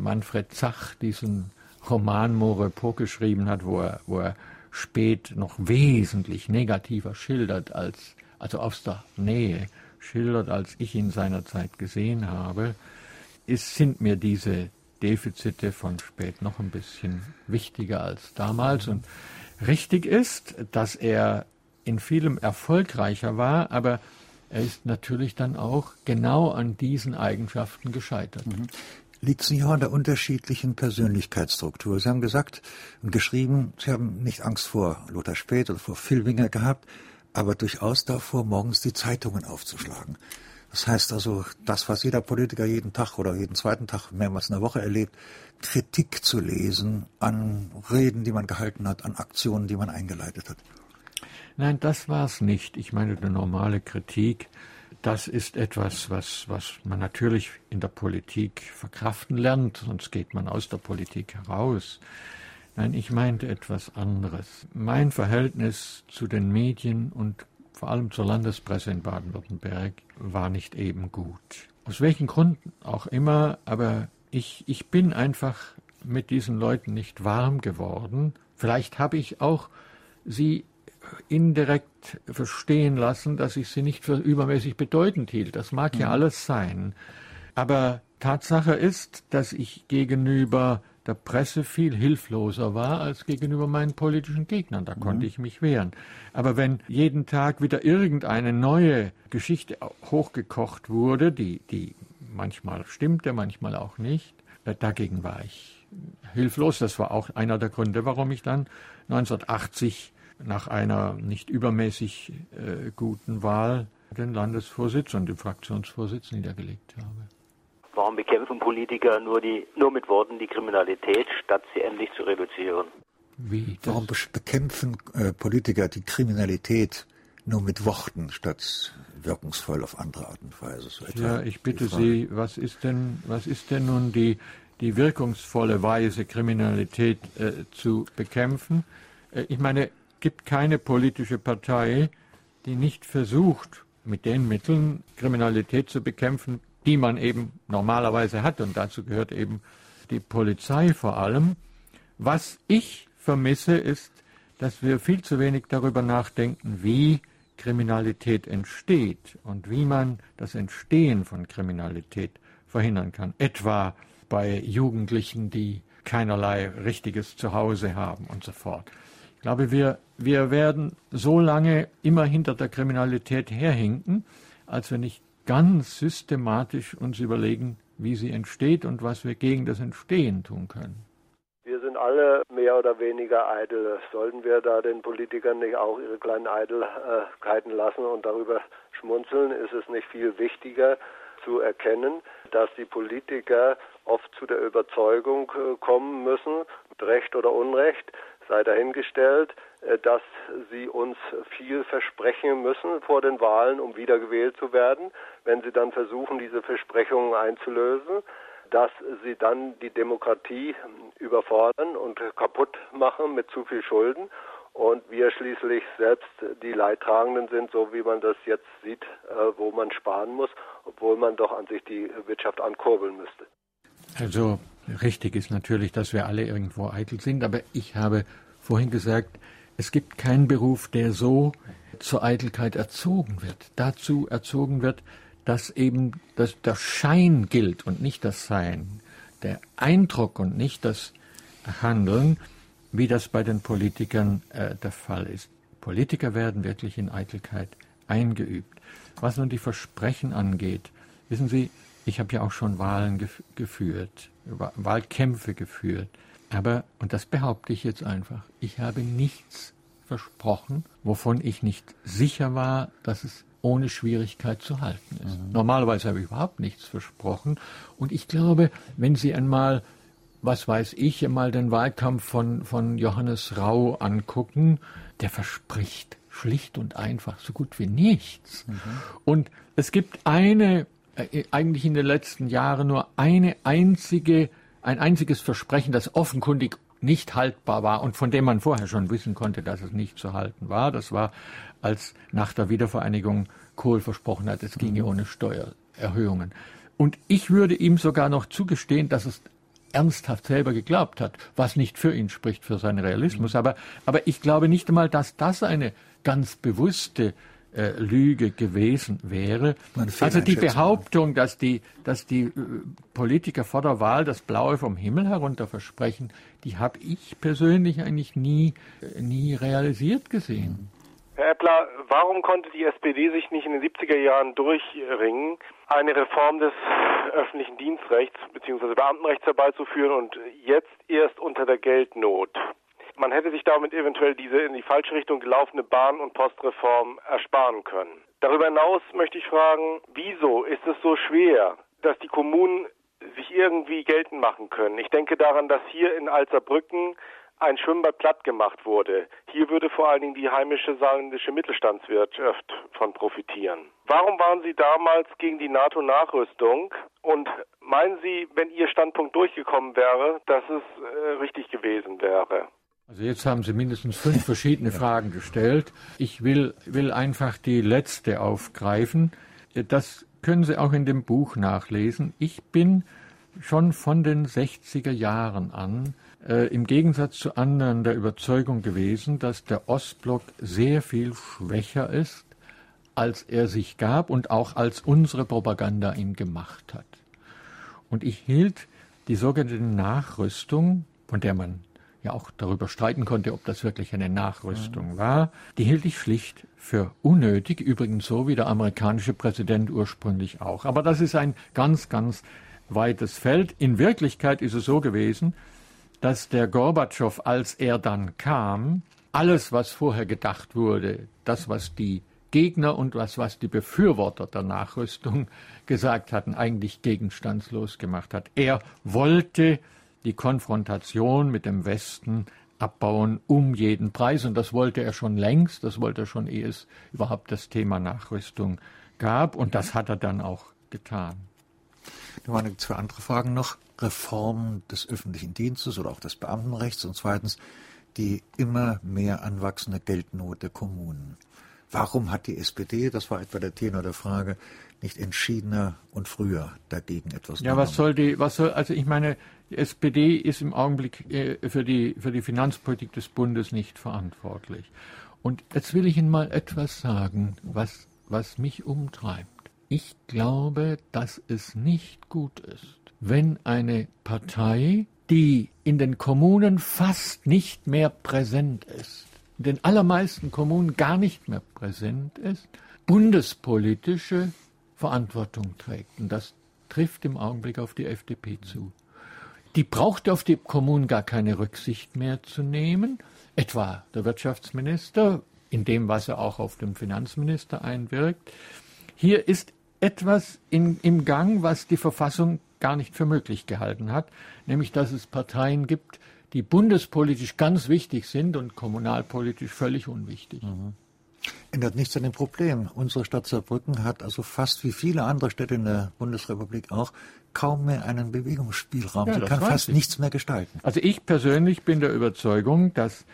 Manfred Zach diesen Roman Maurepas geschrieben hat, wo er Späth noch wesentlich negativer schildert, also aus der Nähe schildert, als ich ihn seinerzeit gesehen habe, sind mir diese Defizite von Späth noch ein bisschen wichtiger als damals. Und richtig ist, dass er in vielem erfolgreicher war, aber er ist natürlich dann auch genau an diesen Eigenschaften gescheitert. Mhm. Liegt es nicht auch an der unterschiedlichen Persönlichkeitsstruktur? Sie haben gesagt und geschrieben, Sie haben nicht Angst vor Lothar Späth oder vor Filbinger gehabt, aber durchaus davor, morgens die Zeitungen aufzuschlagen. Das heißt also, das, was jeder Politiker jeden Tag oder jeden zweiten Tag mehrmals in der Woche erlebt, Kritik zu lesen an Reden, die man gehalten hat, an Aktionen, die man eingeleitet hat. Nein, das war es nicht. Ich meine, eine normale Kritik, das ist etwas, was man natürlich in der Politik verkraften lernt, sonst geht man aus der Politik heraus. Nein, ich meinte etwas anderes. Mein Verhältnis zu den Medien und vor allem zur Landespresse in Baden-Württemberg war nicht eben gut. Aus welchen Gründen auch immer, aber ich bin einfach mit diesen Leuten nicht warm geworden. Vielleicht habe ich auch sie indirekt verstehen lassen, dass ich sie nicht für übermäßig bedeutend hielt. Das mag ja alles sein. Aber Tatsache ist, dass ich gegenüber der Presse viel hilfloser war als gegenüber meinen politischen Gegnern. Da konnte ich mich wehren. Aber wenn jeden Tag wieder irgendeine neue Geschichte hochgekocht wurde, die manchmal stimmte, manchmal auch nicht, dagegen war ich hilflos. Das war auch einer der Gründe, warum ich dann 1980 nach einer nicht übermäßig guten Wahl den Landesvorsitz und den Fraktionsvorsitz niedergelegt habe. Warum bekämpfen Politiker nur mit Worten die Kriminalität, statt sie endlich zu reduzieren? Warum bekämpfen Politiker die Kriminalität nur mit Worten, statt wirkungsvoll auf andere Art und Weise? So ja, ich bitte Sie, was ist denn nun die wirkungsvolle Weise, Kriminalität zu bekämpfen? Ich meine, es gibt keine politische Partei, die nicht versucht, mit den Mitteln Kriminalität zu bekämpfen, die man eben normalerweise hat. Und dazu gehört eben die Polizei vor allem. Was ich vermisse, ist, dass wir viel zu wenig darüber nachdenken, wie Kriminalität entsteht und wie man das Entstehen von Kriminalität verhindern kann. Etwa bei Jugendlichen, die keinerlei richtiges Zuhause haben und so fort. Ich glaube, wir werden so lange immer hinter der Kriminalität herhinken, als wir nicht ganz systematisch uns überlegen, wie sie entsteht und was wir gegen das Entstehen tun können. Wir sind alle mehr oder weniger eitel. Sollten wir da den Politikern nicht auch ihre kleinen Eitelkeiten lassen und darüber schmunzeln, ist es nicht viel wichtiger zu erkennen, dass die Politiker oft zu der Überzeugung kommen müssen, mit Recht oder Unrecht, sei dahingestellt, dass sie uns viel versprechen müssen vor den Wahlen, um wiedergewählt zu werden. Wenn sie dann versuchen, diese Versprechungen einzulösen, dass sie dann die Demokratie überfordern und kaputt machen mit zu viel Schulden. Und wir schließlich selbst die Leidtragenden sind, so wie man das jetzt sieht, wo man sparen muss, obwohl man doch an sich die Wirtschaft ankurbeln müsste. Also richtig ist natürlich, dass wir alle irgendwo eitel sind, aber ich habe vorhin gesagt, es gibt keinen Beruf, der so zur Eitelkeit erzogen wird, dazu erzogen wird, dass eben der Schein gilt und nicht das Sein, der Eindruck und nicht das Handeln, wie das bei den Politikern der Fall ist. Politiker werden wirklich in Eitelkeit eingeübt. Was nun die Versprechen angeht, wissen Sie, ich habe ja auch schon Wahlen geführt, Wahlkämpfe geführt. Aber, und das behaupte ich jetzt einfach, ich habe nichts versprochen, wovon ich nicht sicher war, dass es ohne Schwierigkeit zu halten ist. Mhm. Normalerweise habe ich überhaupt nichts versprochen. Und ich glaube, wenn Sie einmal, was weiß ich, einmal den Wahlkampf von Johannes Rau angucken, der verspricht schlicht und einfach so gut wie nichts. Mhm. Und es gibt eigentlich in den letzten Jahren nur ein einziges Versprechen, das offenkundig nicht haltbar war und von dem man vorher schon wissen konnte, dass es nicht zu halten war. Das war, als nach der Wiedervereinigung Kohl versprochen hat, es ginge ohne Steuererhöhungen. Und ich würde ihm sogar noch zugestehen, dass es ernsthaft selber geglaubt hat, was nicht für ihn spricht, für seinen Realismus. Aber ich glaube nicht einmal, dass das eine ganz bewusste Lüge gewesen wäre. Also die Behauptung, dass die Politiker vor der Wahl das Blaue vom Himmel herunter versprechen, die habe ich persönlich eigentlich nie realisiert gesehen. Herr Eppler, warum konnte die SPD sich nicht in den 70er Jahren durchringen, eine Reform des öffentlichen Dienstrechts bzw. Beamtenrechts herbeizuführen und jetzt erst unter der Geldnot? Man hätte sich damit eventuell diese in die falsche Richtung gelaufene Bahn- und Postreform ersparen können. Darüber hinaus möchte ich fragen, wieso ist es so schwer, dass die Kommunen sich irgendwie geltend machen können? Ich denke daran, dass hier in Alzerbrücken ein Schwimmbad platt gemacht wurde. Hier würde vor allen Dingen die heimische saarländische Mittelstandswirtschaft von profitieren. Warum waren Sie damals gegen die NATO-Nachrüstung? Und meinen Sie, wenn Ihr Standpunkt durchgekommen wäre, dass es richtig gewesen wäre? Also jetzt haben Sie mindestens 5 verschiedene Fragen gestellt. Ich will einfach die letzte aufgreifen. Das können Sie auch in dem Buch nachlesen. Ich bin schon von den 60er Jahren an im Gegensatz zu anderen der Überzeugung gewesen, dass der Ostblock sehr viel schwächer ist, als er sich gab und auch als unsere Propaganda ihn gemacht hat. Und ich hielt die sogenannte Nachrüstung, von der man ja auch darüber streiten konnte, ob das wirklich eine Nachrüstung war, die hielt ich schlicht für unnötig, übrigens so wie der amerikanische Präsident ursprünglich auch. Aber das ist ein ganz, ganz weites Feld. In Wirklichkeit ist es so gewesen, dass der Gorbatschow, als er dann kam, alles, was vorher gedacht wurde, das, was die Gegner und was die Befürworter der Nachrüstung gesagt hatten, eigentlich gegenstandslos gemacht hat. Er wollte die Konfrontation mit dem Westen abbauen um jeden Preis. Und das wollte er schon längst, das wollte er schon, ehe es überhaupt das Thema Nachrüstung gab. Und das hat er dann auch getan. Da waren 2 andere Fragen noch. Reform des öffentlichen Dienstes oder auch des Beamtenrechts. Und zweitens die immer mehr anwachsende Geldnot der Kommunen. Warum hat die SPD, das war etwa der Tenor der Frage, nicht entschiedener und früher dagegen etwas getan? Ja, also ich meine, die SPD ist im Augenblick für die Finanzpolitik des Bundes nicht verantwortlich. Und jetzt will ich Ihnen mal etwas sagen, was mich umtreibt. Ich glaube, dass es nicht gut ist, wenn eine Partei, die in den Kommunen fast nicht mehr präsent ist, in den allermeisten Kommunen gar nicht mehr präsent ist, bundespolitische Verantwortung trägt. Und das trifft im Augenblick auf die FDP zu. Die braucht auf die Kommunen gar keine Rücksicht mehr zu nehmen, etwa der Wirtschaftsminister, in dem, was er auch auf den Finanzminister einwirkt. Hier ist etwas im Gang, was die Verfassung gar nicht für möglich gehalten hat, nämlich dass es Parteien gibt, die bundespolitisch ganz wichtig sind und kommunalpolitisch völlig unwichtig. Mhm. Ändert nichts an dem Problem. Unsere Stadt Saarbrücken hat also fast wie viele andere Städte in der Bundesrepublik auch kaum mehr einen Bewegungsspielraum. Ja, sie kann fast nichts mehr gestalten. Also ich persönlich bin der Überzeugung, dass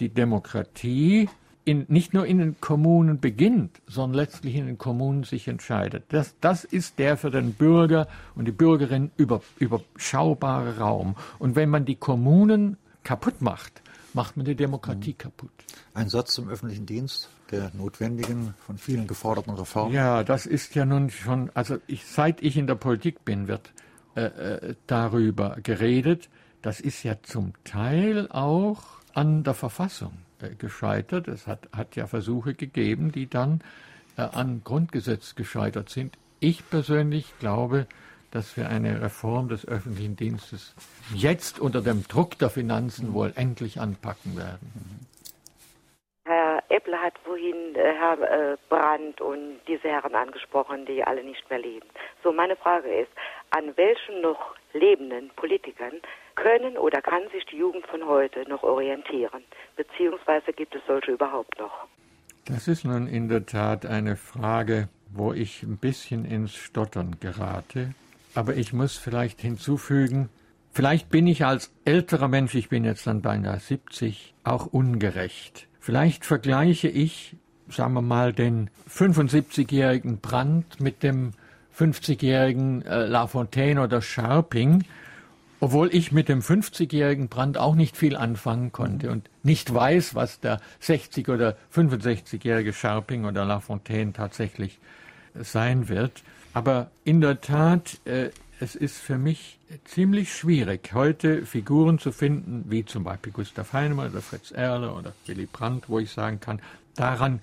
die Demokratie nicht nur in den Kommunen beginnt, sondern letztlich in den Kommunen sich entscheidet. Das ist der für den Bürger und die Bürgerin überschaubare Raum. Und wenn man die Kommunen kaputt macht, macht man die Demokratie kaputt. Ein Satz zum öffentlichen Dienst, der notwendigen, von vielen geforderten Reform. Ja, das ist ja nun schon, also seit ich in der Politik bin, wird darüber geredet. Das ist ja zum Teil auch an der Verfassung gescheitert. Es hat ja Versuche gegeben, die dann an Grundgesetz gescheitert sind. Ich persönlich glaube, dass wir eine Reform des öffentlichen Dienstes jetzt unter dem Druck der Finanzen wohl endlich anpacken werden. Herr Eppler hat vorhin Herr Brandt und diese Herren angesprochen, die alle nicht mehr leben. So, meine Frage ist, an welchen noch lebenden Politikern können oder kann sich die Jugend von heute noch orientieren? Beziehungsweise gibt es solche überhaupt noch? Das ist nun in der Tat eine Frage, wo ich ein bisschen ins Stottern gerate. Aber ich muss vielleicht hinzufügen, vielleicht bin ich als älterer Mensch, ich bin jetzt dann beinahe 70, auch ungerecht. Vielleicht vergleiche ich, sagen wir mal, den 75-jährigen Brandt mit dem 50-jährigen Lafontaine oder Scharping, obwohl ich mit dem 50-jährigen Brandt auch nicht viel anfangen konnte und nicht weiß, was der 60- oder 65-jährige Scharping oder Lafontaine tatsächlich sein wird. Aber in der Tat, es ist für mich ziemlich schwierig, heute Figuren zu finden, wie zum Beispiel Gustav Heinemann oder Fritz Erler oder Willy Brandt, wo ich sagen kann, daran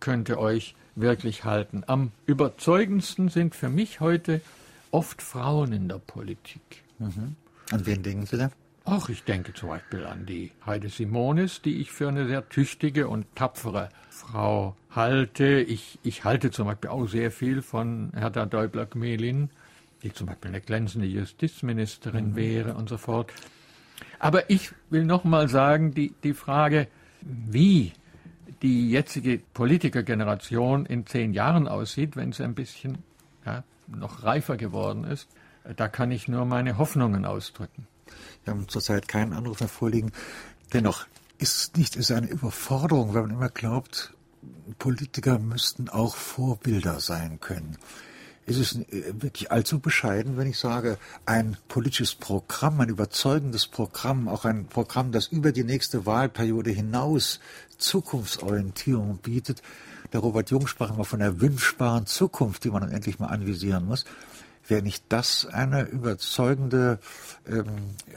könnt ihr euch wirklich halten. Am überzeugendsten sind für mich heute oft Frauen in der Politik. Mhm. An wen denken Sie da? Ach, ich denke zum Beispiel an die Heide Simonis, die ich für eine sehr tüchtige und tapfere Frau halte. Ich halte zum Beispiel auch sehr viel von Hertha Deubler-Gmelin, die zum Beispiel eine glänzende Justizministerin wäre und so fort. Aber ich will nochmal sagen, die Frage, wie die jetzige Politikergeneration in 10 Jahren aussieht, wenn sie ein bisschen noch reifer geworden ist, da kann ich nur meine Hoffnungen ausdrücken. Wir haben zurzeit keinen Anruf mehr vorliegen. Dennoch ist es eine Überforderung, weil man immer glaubt, Politiker müssten auch Vorbilder sein können. Es ist wirklich allzu bescheiden, wenn ich sage, ein politisches Programm, ein überzeugendes Programm, auch ein Programm, das über die nächste Wahlperiode hinaus Zukunftsorientierung bietet. Der Robert Jung sprach immer von der wünschbaren Zukunft, die man dann endlich mal anvisieren muss. Wäre nicht das eine überzeugende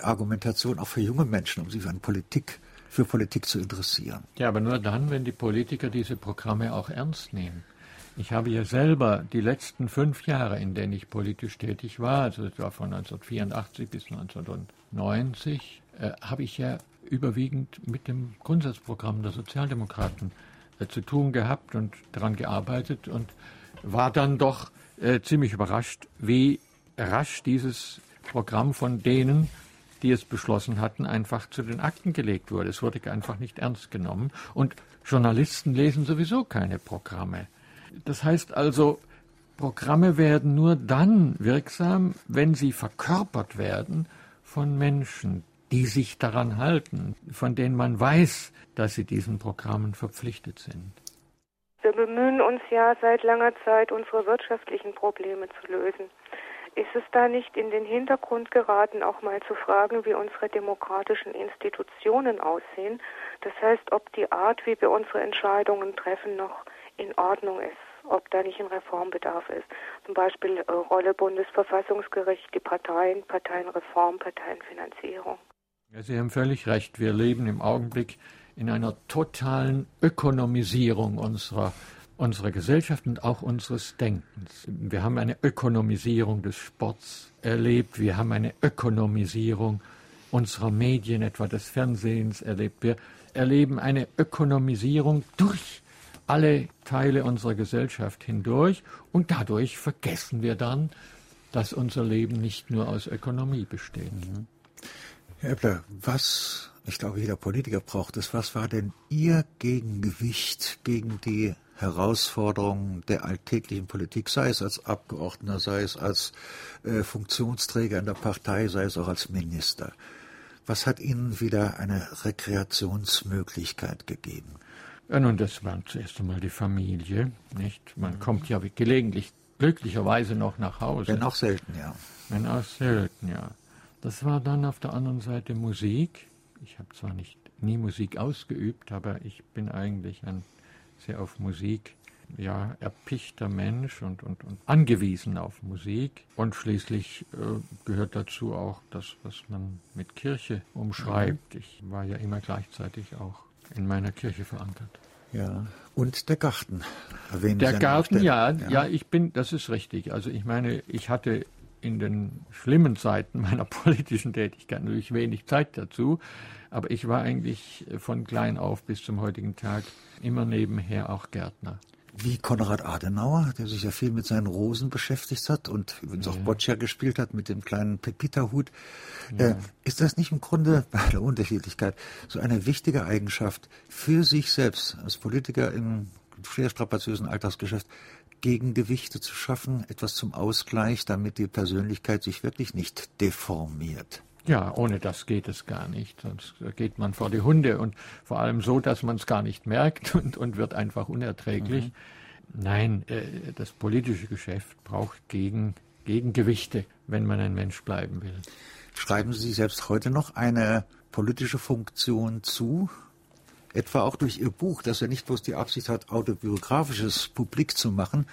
Argumentation auch für junge Menschen, um sich für Politik zu interessieren? Ja, aber nur dann, wenn die Politiker diese Programme auch ernst nehmen. Ich habe ja selber die letzten 5 Jahre, in denen ich politisch tätig war, also das war von 1984 bis 1990, habe ich ja überwiegend mit dem Grundsatzprogramm der Sozialdemokraten zu tun gehabt und daran gearbeitet und war dann doch ziemlich überrascht, wie rasch dieses Programm von denen, die es beschlossen hatten, einfach zu den Akten gelegt wurde. Es wurde einfach nicht ernst genommen. Und Journalisten lesen sowieso keine Programme. Das heißt also, Programme werden nur dann wirksam, wenn sie verkörpert werden von Menschen, die sich daran halten, von denen man weiß, dass sie diesen Programmen verpflichtet sind. Wir bemühen uns ja seit langer Zeit, unsere wirtschaftlichen Probleme zu lösen. Ist es da nicht in den Hintergrund geraten, auch mal zu fragen, wie unsere demokratischen Institutionen aussehen? Das heißt, ob die Art, wie wir unsere Entscheidungen treffen, noch in Ordnung ist ob da nicht ein Reformbedarf ist. Zum Beispiel Rolle Bundesverfassungsgericht, die Parteien, Parteienreform, Parteienfinanzierung. Ja, Sie haben völlig recht. Wir leben im Augenblick in einer totalen Ökonomisierung unserer Gesellschaft und auch unseres Denkens. Wir haben eine Ökonomisierung des Sports erlebt. Wir haben eine Ökonomisierung unserer Medien, etwa des Fernsehens, erlebt. Wir erleben eine Ökonomisierung durch alle Teile unserer Gesellschaft hindurch, und dadurch vergessen wir dann, dass unser Leben nicht nur aus Ökonomie besteht. Herr Eppler, was, ich glaube, jeder Politiker braucht es, was war denn Ihr Gegengewicht gegen die Herausforderungen der alltäglichen Politik, sei es als Abgeordneter, sei es als Funktionsträger in der Partei, sei es auch als Minister? Was hat Ihnen wieder eine Rekreationsmöglichkeit gegeben? Ja, nun, das war zuerst einmal die Familie, nicht? Man kommt ja gelegentlich, glücklicherweise, noch nach Hause. Wenn auch selten, ja. Wenn auch selten, ja. Das war dann auf der anderen Seite Musik. Ich habe zwar nie Musik ausgeübt, aber ich bin eigentlich ein sehr auf Musik, ja, erpichter Mensch und angewiesen auf Musik. Und schließlich gehört dazu auch das, was man mit Kirche umschreibt. Ich war ja immer gleichzeitig auch in meiner Kirche verankert. Ja, und der Garten. Der Garten, das ist richtig. Also ich meine, ich hatte in den schlimmen Zeiten meiner politischen Tätigkeit natürlich wenig Zeit dazu, aber ich war eigentlich von klein auf bis zum heutigen Tag immer nebenher auch Gärtner. Wie Konrad Adenauer, der sich ja viel mit seinen Rosen beschäftigt hat und übrigens auch Boccia gespielt hat mit dem kleinen Pepita-Hut. Ja. Ist das nicht im Grunde bei der Unterschiedlichkeit so eine wichtige Eigenschaft für sich selbst als Politiker im schwer strapaziösen Alltagsgeschäft, Gegengewichte zu schaffen, etwas zum Ausgleich, damit die Persönlichkeit sich wirklich nicht deformiert? Ja, ohne das geht es gar nicht. Sonst geht man vor die Hunde, und vor allem so, dass man es gar nicht merkt und wird einfach unerträglich. Nein, das politische Geschäft braucht Gegengewichte, wenn man ein Mensch bleiben will. Schreiben Sie selbst heute noch eine politische Funktion zu? Etwa auch durch Ihr Buch, das ja nicht bloß die Absicht hat, autobiografisches publik zu machen.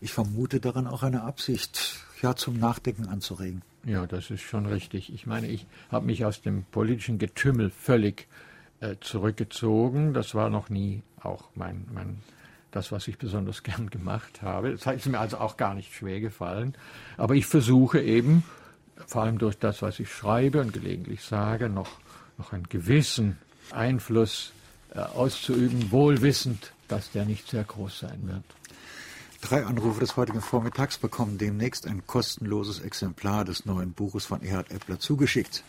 Ich vermute darin auch eine Absicht, ja, zum Nachdenken anzuregen. Ja, das ist schon richtig. Ich meine, ich habe mich aus dem politischen Getümmel völlig zurückgezogen. Das war noch nie auch das, was ich besonders gern gemacht habe. Das ist mir also auch gar nicht schwer gefallen. Aber ich versuche eben, vor allem durch das, was ich schreibe und gelegentlich sage, noch einen gewissen Einfluss auszuüben, wohlwissend, dass der nicht sehr groß sein wird. 3 Anrufe des heutigen Vormittags bekommen demnächst ein kostenloses Exemplar des neuen Buches von Erhard Eppler zugeschickt.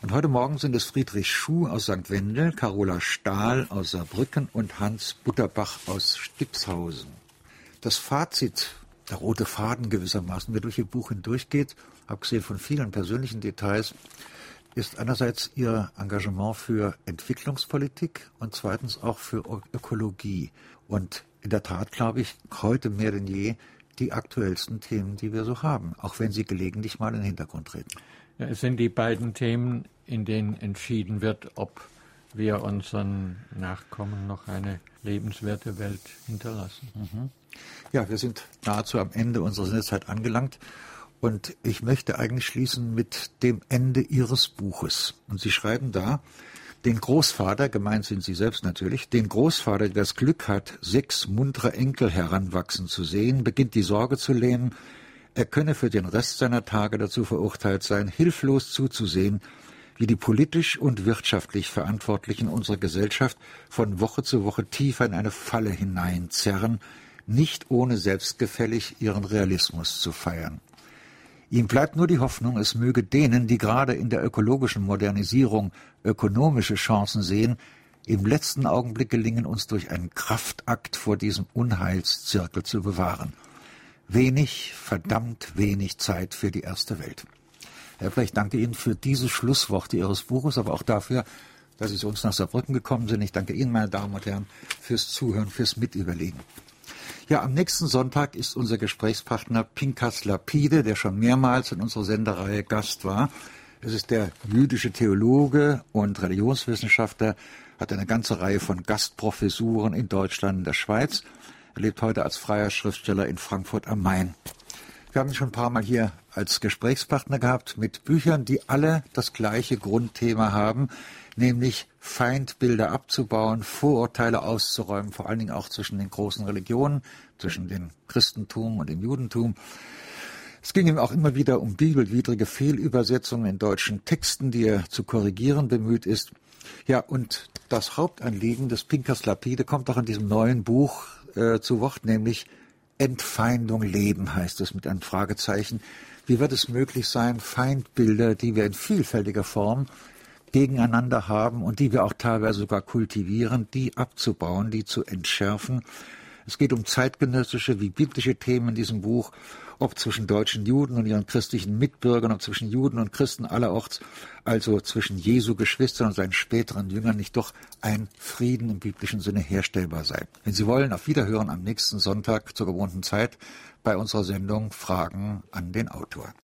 Und heute Morgen sind es Friedrich Schuh aus St. Wendel, Carola Stahl aus Saarbrücken und Hans Butterbach aus Stipshausen. Das Fazit, der rote Faden gewissermaßen, der durch Ihr Buch hindurchgeht, abgesehen von vielen persönlichen Details, ist einerseits Ihr Engagement für Entwicklungspolitik und zweitens auch für Ökologie. Und in der Tat, glaube ich, heute mehr denn je die aktuellsten Themen, die wir so haben, auch wenn sie gelegentlich mal in den Hintergrund treten. Ja, es sind die beiden Themen, in denen entschieden wird, ob wir unseren Nachkommen noch eine lebenswerte Welt hinterlassen. Ja, wir sind nahezu am Ende unserer Sendezeit angelangt. Und ich möchte eigentlich schließen mit dem Ende Ihres Buches. Und Sie schreiben da: Den Großvater, gemeint sind Sie selbst natürlich, den Großvater, der das Glück hat, 6 muntere Enkel heranwachsen zu sehen, beginnt die Sorge zu lähmen, er könne für den Rest seiner Tage dazu verurteilt sein, hilflos zuzusehen, wie die politisch und wirtschaftlich Verantwortlichen unserer Gesellschaft von Woche zu Woche tiefer in eine Falle hineinzerren, nicht ohne selbstgefällig ihren Realismus zu feiern. Ihm bleibt nur die Hoffnung, es möge denen, die gerade in der ökologischen Modernisierung ökonomische Chancen sehen, im letzten Augenblick gelingen, uns durch einen Kraftakt vor diesem Unheilszirkel zu bewahren. Wenig, verdammt wenig Zeit für die erste Welt. Herr Eppler, ich danke Ihnen für diese Schlussworte Ihres Buches, aber auch dafür, dass Sie zu uns nach Saarbrücken gekommen sind. Ich danke Ihnen, meine Damen und Herren, fürs Zuhören, fürs Mitüberlegen. Ja, am nächsten Sonntag ist unser Gesprächspartner Pinchas Lapide, der schon mehrmals in unserer Sendereihe Gast war. Es ist der jüdische Theologe und Religionswissenschaftler, hat eine ganze Reihe von Gastprofessuren in Deutschland und der Schweiz. Er lebt heute als freier Schriftsteller in Frankfurt am Main. Wir haben ihn schon ein paar Mal hier als Gesprächspartner gehabt mit Büchern, die alle das gleiche Grundthema haben, nämlich Feindbilder abzubauen, Vorurteile auszuräumen, vor allen Dingen auch zwischen den großen Religionen, zwischen dem Christentum und dem Judentum. Es ging ihm auch immer wieder um bibelwidrige Fehlübersetzungen in deutschen Texten, die er zu korrigieren bemüht ist. Ja, und das Hauptanliegen des Pinchas Lapide kommt auch in diesem neuen Buch zu Wort, nämlich Entfeindung Leben heißt es mit einem Fragezeichen. Wie wird es möglich sein, Feindbilder, die wir in vielfältiger Form gegeneinander haben und die wir auch teilweise sogar kultivieren, die abzubauen, die zu entschärfen? Es geht um zeitgenössische wie biblische Themen in diesem Buch, ob zwischen deutschen Juden und ihren christlichen Mitbürgern, ob zwischen Juden und Christen allerorts, also zwischen Jesu Geschwistern und seinen späteren Jüngern nicht doch ein Frieden im biblischen Sinne herstellbar sei. Wenn Sie wollen, auf Wiederhören am nächsten Sonntag zur gewohnten Zeit bei unserer Sendung Fragen an den Autor.